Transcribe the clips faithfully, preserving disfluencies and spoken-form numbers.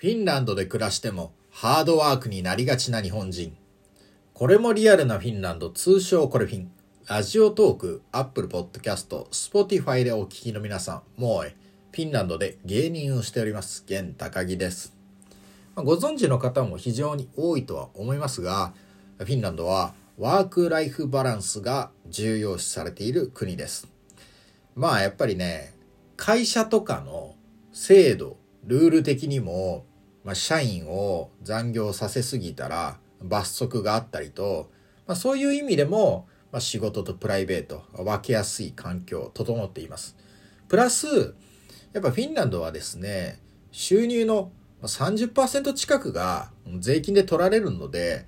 フィンランドで暮らしてもハードワークになりがちな日本人。これもリアルなフィンランド、通称これフィン。ラジオトーク、Apple Podcast、Spotify でお聞きの皆さん、もうえ、フィンランドで芸人をしております、現高木です。ご存知の方も非常に多いとは思いますが、フィンランドはワークライフバランスが重要視されている国です。まあやっぱりね、会社とかの制度、ルール的にも、まあ、社員を残業させすぎたら罰則があったりと、まあ、そういう意味でも、まあ、仕事とプライベート分けやすい環境整っています。プラスやっぱフィンランドはですね、収入の さんじゅっパーセント 近くが税金で取られるので、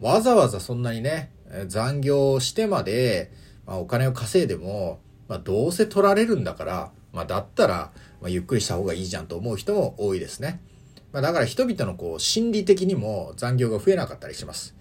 わざわざそんなにね残業してまで、まあ、お金を稼いでも、まあ、どうせ取られるんだから、まあ、だったら、まあ、ゆっくりした方がいいじゃんと思う人も多いですね。まあ、だから人々のこう心理的にも残業が増えなかったりします。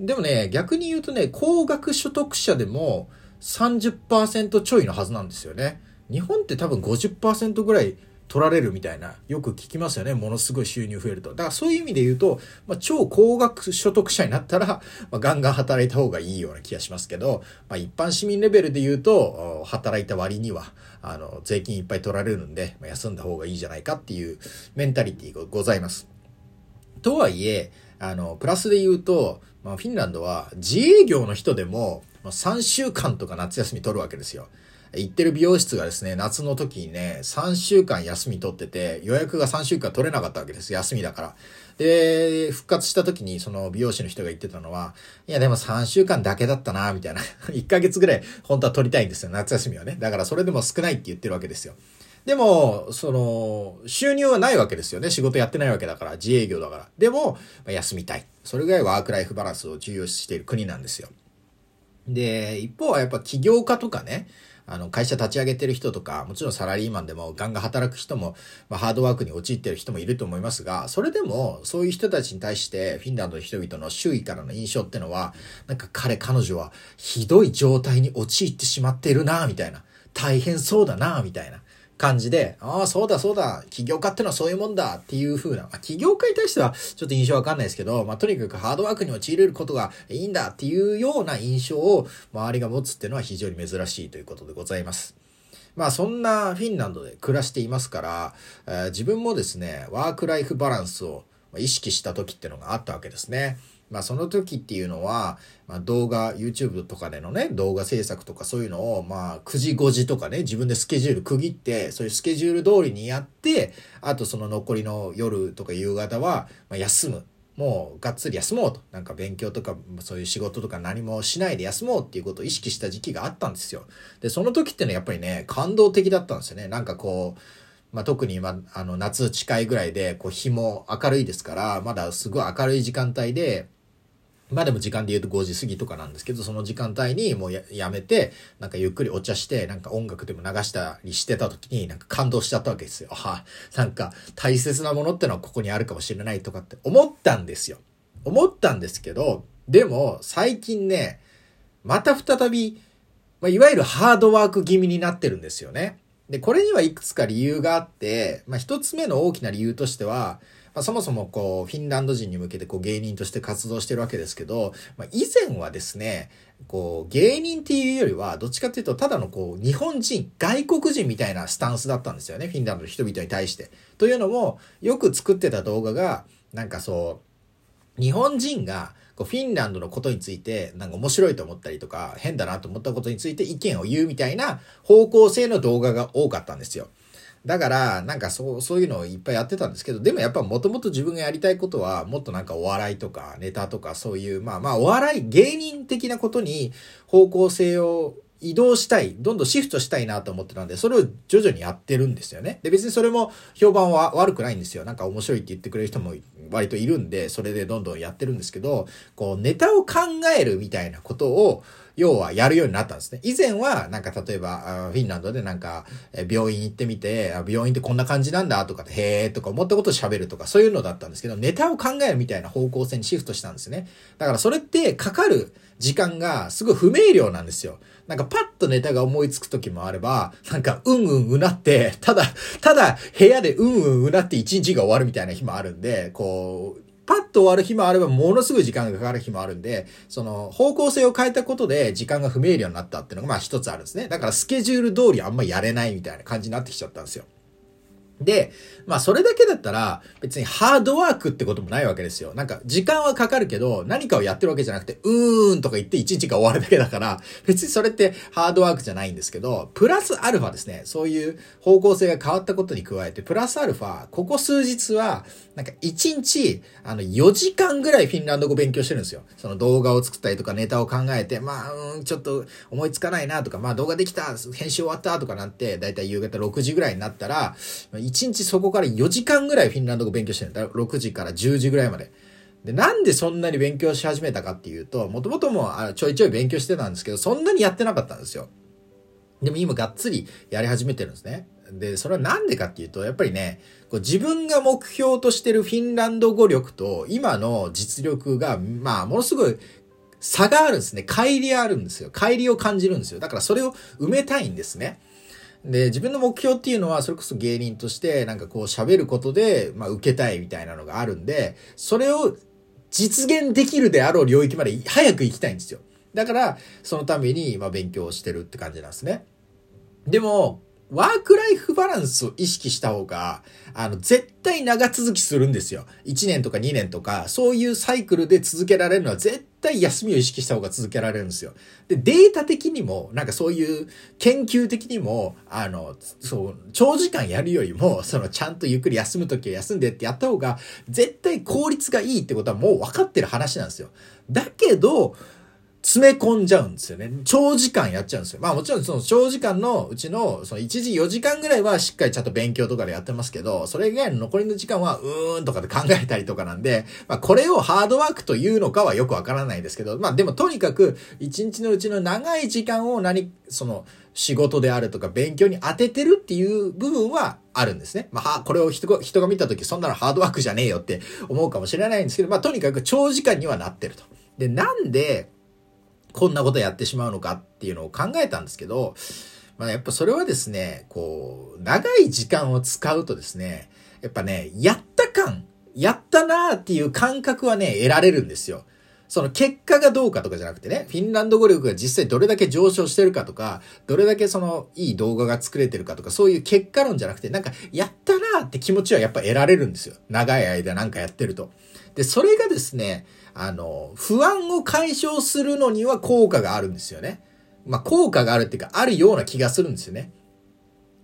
でもね、逆に言うとね、高額所得者でも さんじゅっパーセント ちょいのはずなんですよね。日本って多分 ごじゅっパーセント ぐらい取られるみたいな、よく聞きますよね。ものすごい収入増えると。だからそういう意味で言うと、まあ、超高額所得者になったら、まあ、ガンガン働いた方がいいような気がしますけど、まあ、一般市民レベルで言うと、働いた割には、あの、税金いっぱい取られるんで、まあ、休んだ方がいいじゃないかっていうメンタリティがございます。とはいえ、あの、プラスで言うと、まあ、フィンランドは自営業の人でも、まあ、さんしゅうかんとか夏休み取るわけですよ。行ってる美容室がですね、夏の時にね、さんしゅうかん休み取ってて、予約がさんしゅうかん取れなかったわけです。休みだから。で、復活した時にその美容師の人が言ってたのは、いやでもさんしゅうかんだけだったな、みたいな。いっかげつぐらい本当は取りたいんですよ、夏休みはね。だからそれでも少ないって言ってるわけですよ。でも、その、収入はないわけですよね。仕事やってないわけだから、自営業だから。でも、休みたい。それぐらいワークライフバランスを重要視している国なんですよ。で、一方はやっぱ起業家とかね、あの、会社立ち上げてる人とか、もちろんサラリーマンでもガンガン働く人も、まあ、ハードワークに陥ってる人もいると思いますが、それでも、そういう人たちに対して、フィンランドの人々の周囲からの印象ってのは、なんか彼、彼女は、ひどい状態に陥ってしまっているな、みたいな。大変そうだな、みたいな感じで、ああ、そうだそうだ、起業家ってのはそういうもんだっていう風な、まあ、起業家に対してはちょっと印象わかんないですけど、まあ、とにかくハードワークに陥れることがいいんだっていうような印象を周りが持つっていうのは非常に珍しいということでございます。まあそんなフィンランドで暮らしていますから、えー、自分もですね、ワークライフバランスを意識した時っていうのがあったわけですね。まあその時っていうのは、まあ、動画 YouTube とかでのね動画制作とかそういうのをまあくじごじとかね自分でスケジュール区切ってそういうスケジュール通りにやって、あとその残りの夜とか夕方は休む、もうがっつり休もうと、なんか勉強とかそういう仕事とか何もしないで休もうっていうことを意識した時期があったんですよ。でその時ってのはやっぱりね感動的だったんですよね。なんかこうまあ、特に、まあ、あの夏近いぐらいでこう日も明るいですから、まだすごい明るい時間帯で、まあでも時間で言うとごじ過ぎとかなんですけど、その時間帯にもう や, やめて、なんかゆっくりお茶して、なんか音楽でも流したりしてた時になんか感動しちゃったわけですよ。はあ、なんか大切なものってのはここにあるかもしれないとかって思ったんですよ。思ったんですけど、でも最近ね、また再び、まあ、いわゆるハードワーク気味になってるんですよね。で、これにはいくつか理由があって、まあ一つ目の大きな理由としては、まあ、そもそもこうフィンランド人に向けてこう芸人として活動してるわけですけど、まあ、以前はですね、こう芸人っていうよりはどっちかっていうとただのこう日本人、外国人みたいなスタンスだったんですよね、フィンランドの人々に対して。というのもよく作ってた動画がなんかそう日本人がこうフィンランドのことについてなんか面白いと思ったりとか変だなと思ったことについて意見を言うみたいな方向性の動画が多かったんですよ。だから、なんかそう、そういうのをいっぱいやってたんですけど、でもやっぱもともと自分がやりたいことは、もっとなんかお笑いとかネタとかそういう、まあまあお笑い、芸人的なことに方向性を移動したい、どんどんシフトしたいなと思ってたんで、それを徐々にやってるんですよね。で、別にそれも評判は悪くないんですよ。なんか面白いって言ってくれる人も割といるんで、それでどんどんやってるんですけど、こうネタを考えるみたいなことを要はやるようになったんですね。以前はなんか例えばフィンランドでなんか病院行ってみて、病院ってこんな感じなんだとか、へーとか思ったことを喋るとかそういうのだったんですけど、ネタを考えるみたいな方向性にシフトしたんですね。だからそれってかかる時間がすごい不明瞭なんですよ。なんかパッとネタが思いつく時もあれば、なんかうんうんうなって、ただ、ただ部屋でうんうんうなって一日が終わるみたいな日もあるんで、こう、パッと終わる日もあればものすごい時間がかかる日もあるんで、その方向性を変えたことで時間が不明瞭になったっていうのがまあ一つあるんですね。だからスケジュール通りあんまやれないみたいな感じになってきちゃったんですよ。で、まあそれだけだったら別にハードワークってこともないわけですよ。なんか時間はかかるけど何かをやってるわけじゃなくて、うーんとか言っていちにちが終わるだけだから別にそれってハードワークじゃないんですけど、プラスアルファですね、そういう方向性が変わったことに加えてプラスアルファ、ここ数日はなんかいちにちあのよじかんぐらいフィンランド語勉強してるんですよ。その動画を作ったりとかネタを考えて、まあうーんちょっと思いつかないなとか、まあ動画できた、編集終わったとかなんて、だいたい夕方ろくじぐらいになったらいちにちそこからよじかんぐらいフィンランド語勉強してるんだ。ろくじからじゅうじぐらいまで。で、なんでそんなに勉強し始めたかっていうと、もともともちょいちょい勉強してたんですけど、そんなにやってなかったんですよ。でも今がっつりやり始めてるんですね。で、それはなんでかっていうと、やっぱりね、こう自分が目標としてるフィンランド語力と今の実力が、まあ、ものすごい差があるんですね。乖離あるんですよ。乖離を感じるんですよ。だからそれを埋めたいんですね。で、自分の目標っていうのは、それこそ芸人として、なんかこう喋ることで、まあ受けたいみたいなのがあるんで、それを実現できるであろう領域まで早く行きたいんですよ。だから、そのために今勉強してるって感じなんですね。でも、ワークライフバランスを意識した方が、あの、絶対長続きするんですよ。いちねんとかにねんとか、そういうサイクルで続けられるのは絶対休みを意識した方が続けられるんですよ。で、データ的にも、なんかそういう研究的にも、あの、そう、長時間やるよりも、その、ちゃんとゆっくり休むときは休んでってやった方が、絶対効率がいいってことはもう分かってる話なんですよ。だけど、詰め込んじゃうんですよね。長時間やっちゃうんですよ。まあもちろんその長時間のうちのそのいちじよじかんぐらいはしっかりちゃんと勉強とかでやってますけど、それ以外の残りの時間はうーんとかで考えたりとかなんで、まあこれをハードワークというのかはよくわからないですけど、まあでもとにかくいちにちのうちの長い時間を何、その仕事であるとか勉強に当ててるっていう部分はあるんですね。まあ、これを人が、人が見たときそんなのハードワークじゃねえよって思うかもしれないんですけど、まあとにかく長時間にはなってると。で、なんで、こんなことやってしまうのかっていうのを考えたんですけど、まあやっぱそれはですね、こう、長い時間を使うとですね、やっぱね、やった感、やったなーっていう感覚はね、得られるんですよ。その結果がどうかとかじゃなくてね、フィンランド語力が実際どれだけ上昇してるかとか、どれだけそのいい動画が作れてるかとか、そういう結果論じゃなくて、なんかやったなーって気持ちはやっぱ得られるんですよ。長い間なんかやってると。で、それがですね、あの、不安を解消するのには効果があるんですよね。まあ、効果があるっていうか、あるような気がするんですよね。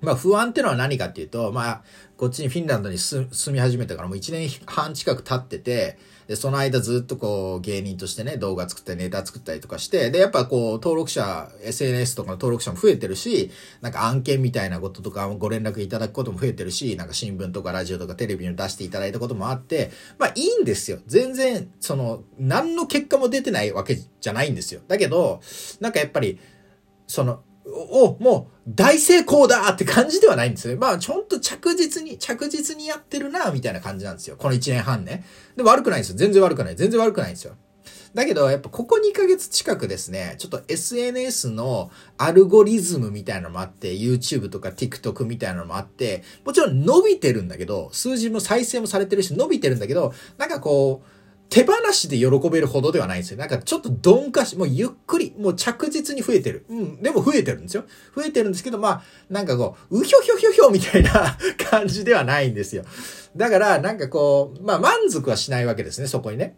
まあ、不安ってのは何かっていうと、まあ、こっちにフィンランドに住み始めたからもういちねんはん近く経ってて、で、その間ずっとこう、芸人としてね、動画作ったりネタ作ったりとかして、で、やっぱこう、登録者、エスエヌエス とかの登録者も増えてるし、なんか案件みたいなこととかご連絡いただくことも増えてるし、なんか新聞とかラジオとかテレビに出していただいたこともあって、まあいいんですよ。全然、その、何の結果も出てないわけじゃないんですよ。だけど、なんかやっぱり、その、お、もう大成功だって感じではないんですよ。まあちょっと着実に、着実にやってるなみたいな感じなんですよ。このいちねんはんね。で、悪くないんですよ。全然悪くない。全然悪くないんですよ。だけど、やっぱここにかげつ近くですね、ちょっと エスエヌエス のアルゴリズムみたいなのもあって、YouTube とか TikTok みたいなのもあって、もちろん伸びてるんだけど、数字も再生もされてるし、伸びてるんだけど、なんかこう、手放しで喜べるほどではないんですよ。なんかちょっと鈍化し、もうゆっくり、もう着実に増えてる。うん。でも増えてるんですよ。増えてるんですけど、まあ、なんかこう、うひょひょひょひょみたいな感じではないんですよ。だから、なんかこう、まあ満足はしないわけですね、そこにね。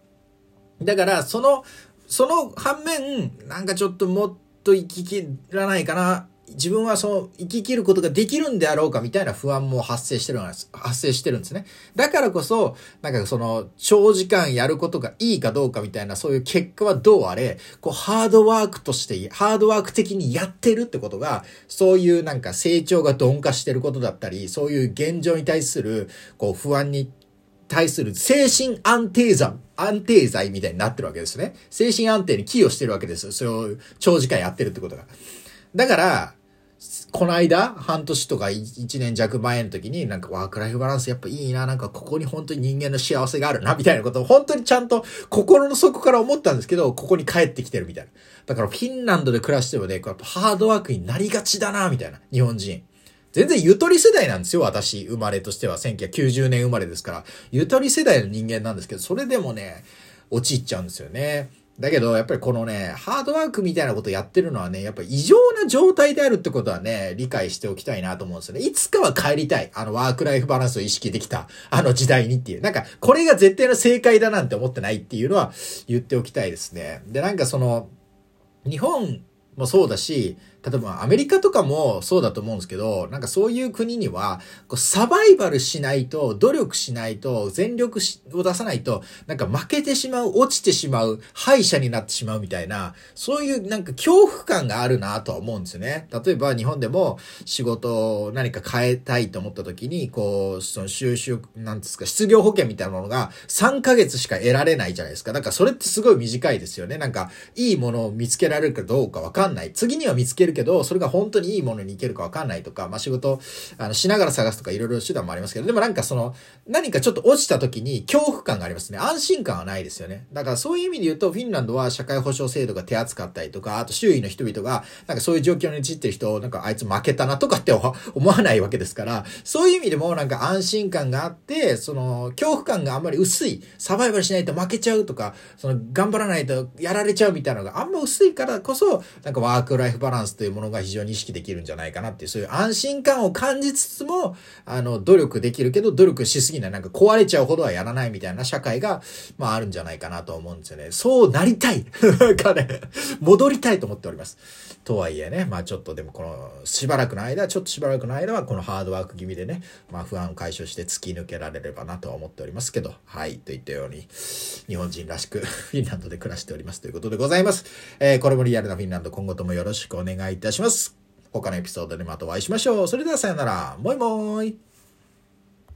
だから、その、その反面、なんかちょっともっと行ききらないかな。自分はその生き切ることができるんであろうかみたいな不安も発生してるんです、発生してるんですね。だからこそ、なんかその長時間やることがいいかどうかみたいなそういう結果はどうあれ、こうハードワークとして、ハードワーク的にやってるってことが、そういうなんか成長が鈍化してることだったり、そういう現状に対するこう不安に対する精神安定剤、安定剤みたいになってるわけですね。精神安定に寄与してるわけです。それを長時間やってるってことが。だから、この間、半年とかいちねんじゃく前の時に、なんかワークライフバランスやっぱいいな、なんかここに本当に人間の幸せがあるな、みたいなことを本当にちゃんと心の底から思ったんですけど、ここに帰ってきてるみたいな。だからフィンランドで暮らしてもね、やっぱハードワークになりがちだな、みたいな。日本人。全然ゆとり世代なんですよ、私。生まれとしてはせんきゅうひゃくきゅうじゅうねん生まれですから、ゆとり世代の人間なんですけど、それでもね、陥っちゃうんですよね。だけど、やっぱりこのね、ハードワークみたいなことやってるのはね、やっぱり異常な状態であるってことはね、理解しておきたいなと思うんですよね。いつかは帰りたい。あの、ワークライフバランスを意識できた、あの時代にっていう。なんか、これが絶対の正解だなんて思ってないっていうのは言っておきたいですね。で、なんかその、日本もそうだし、例えばアメリカとかもそうだと思うんですけど、なんかそういう国には、こうサバイバルしないと、努力しないと、全力を出さないと、なんか負けてしまう、落ちてしまう、敗者になってしまうみたいな、そういうなんか恐怖感があるなとは思うんですよね。例えば日本でも仕事を何か変えたいと思った時に、こう、その就職、なんですか、失業保険みたいなものがさんかげつしか得られないじゃないですか。だからそれってすごい短いですよね。なんかいいものを見つけられるかどうかわかんない。次には見つけるけど、それが本当にいいものにいけるか分かんないとか、まあ、仕事あのしながら探すとかいろいろ手段もありますけど、でもなんかその何かちょっと落ちた時に恐怖感がありますね。安心感はないですよね。だからそういう意味で言うとフィンランドは社会保障制度が手厚かったりとか、あと周囲の人々がなんかそういう状況に陥ってる人をなんかあいつ負けたなとかって思わないわけですから、そういう意味でもなんか安心感があって、その恐怖感があんまり薄い、サバイバルしないと負けちゃうとか、その頑張らないとやられちゃうみたいなのがあんま薄いからこそ、なんかワークライフバランスとというものが非常に意識できるんじゃないかなっていう、そういう安心感を感じつつも、あの、努力できるけど、努力しすぎない、なんか壊れちゃうほどはやらないみたいな社会が、まああるんじゃないかなと思うんですよね。そうなりたいなんかね、戻りたいと思っております。とはいえね、まあちょっとでもこの、しばらくの間、ちょっとしばらくの間はこのハードワーク気味でね、まあ不安を解消して突き抜けられればなとは思っておりますけど、はい、といったように、日本人らしくフィンランドで暮らしておりますということでございます。えー、これもリアルなフィンランド、今後ともよろしくお願いいたします。他のエピソードでまたお会いしましょう。それではさよなら。もいもーい。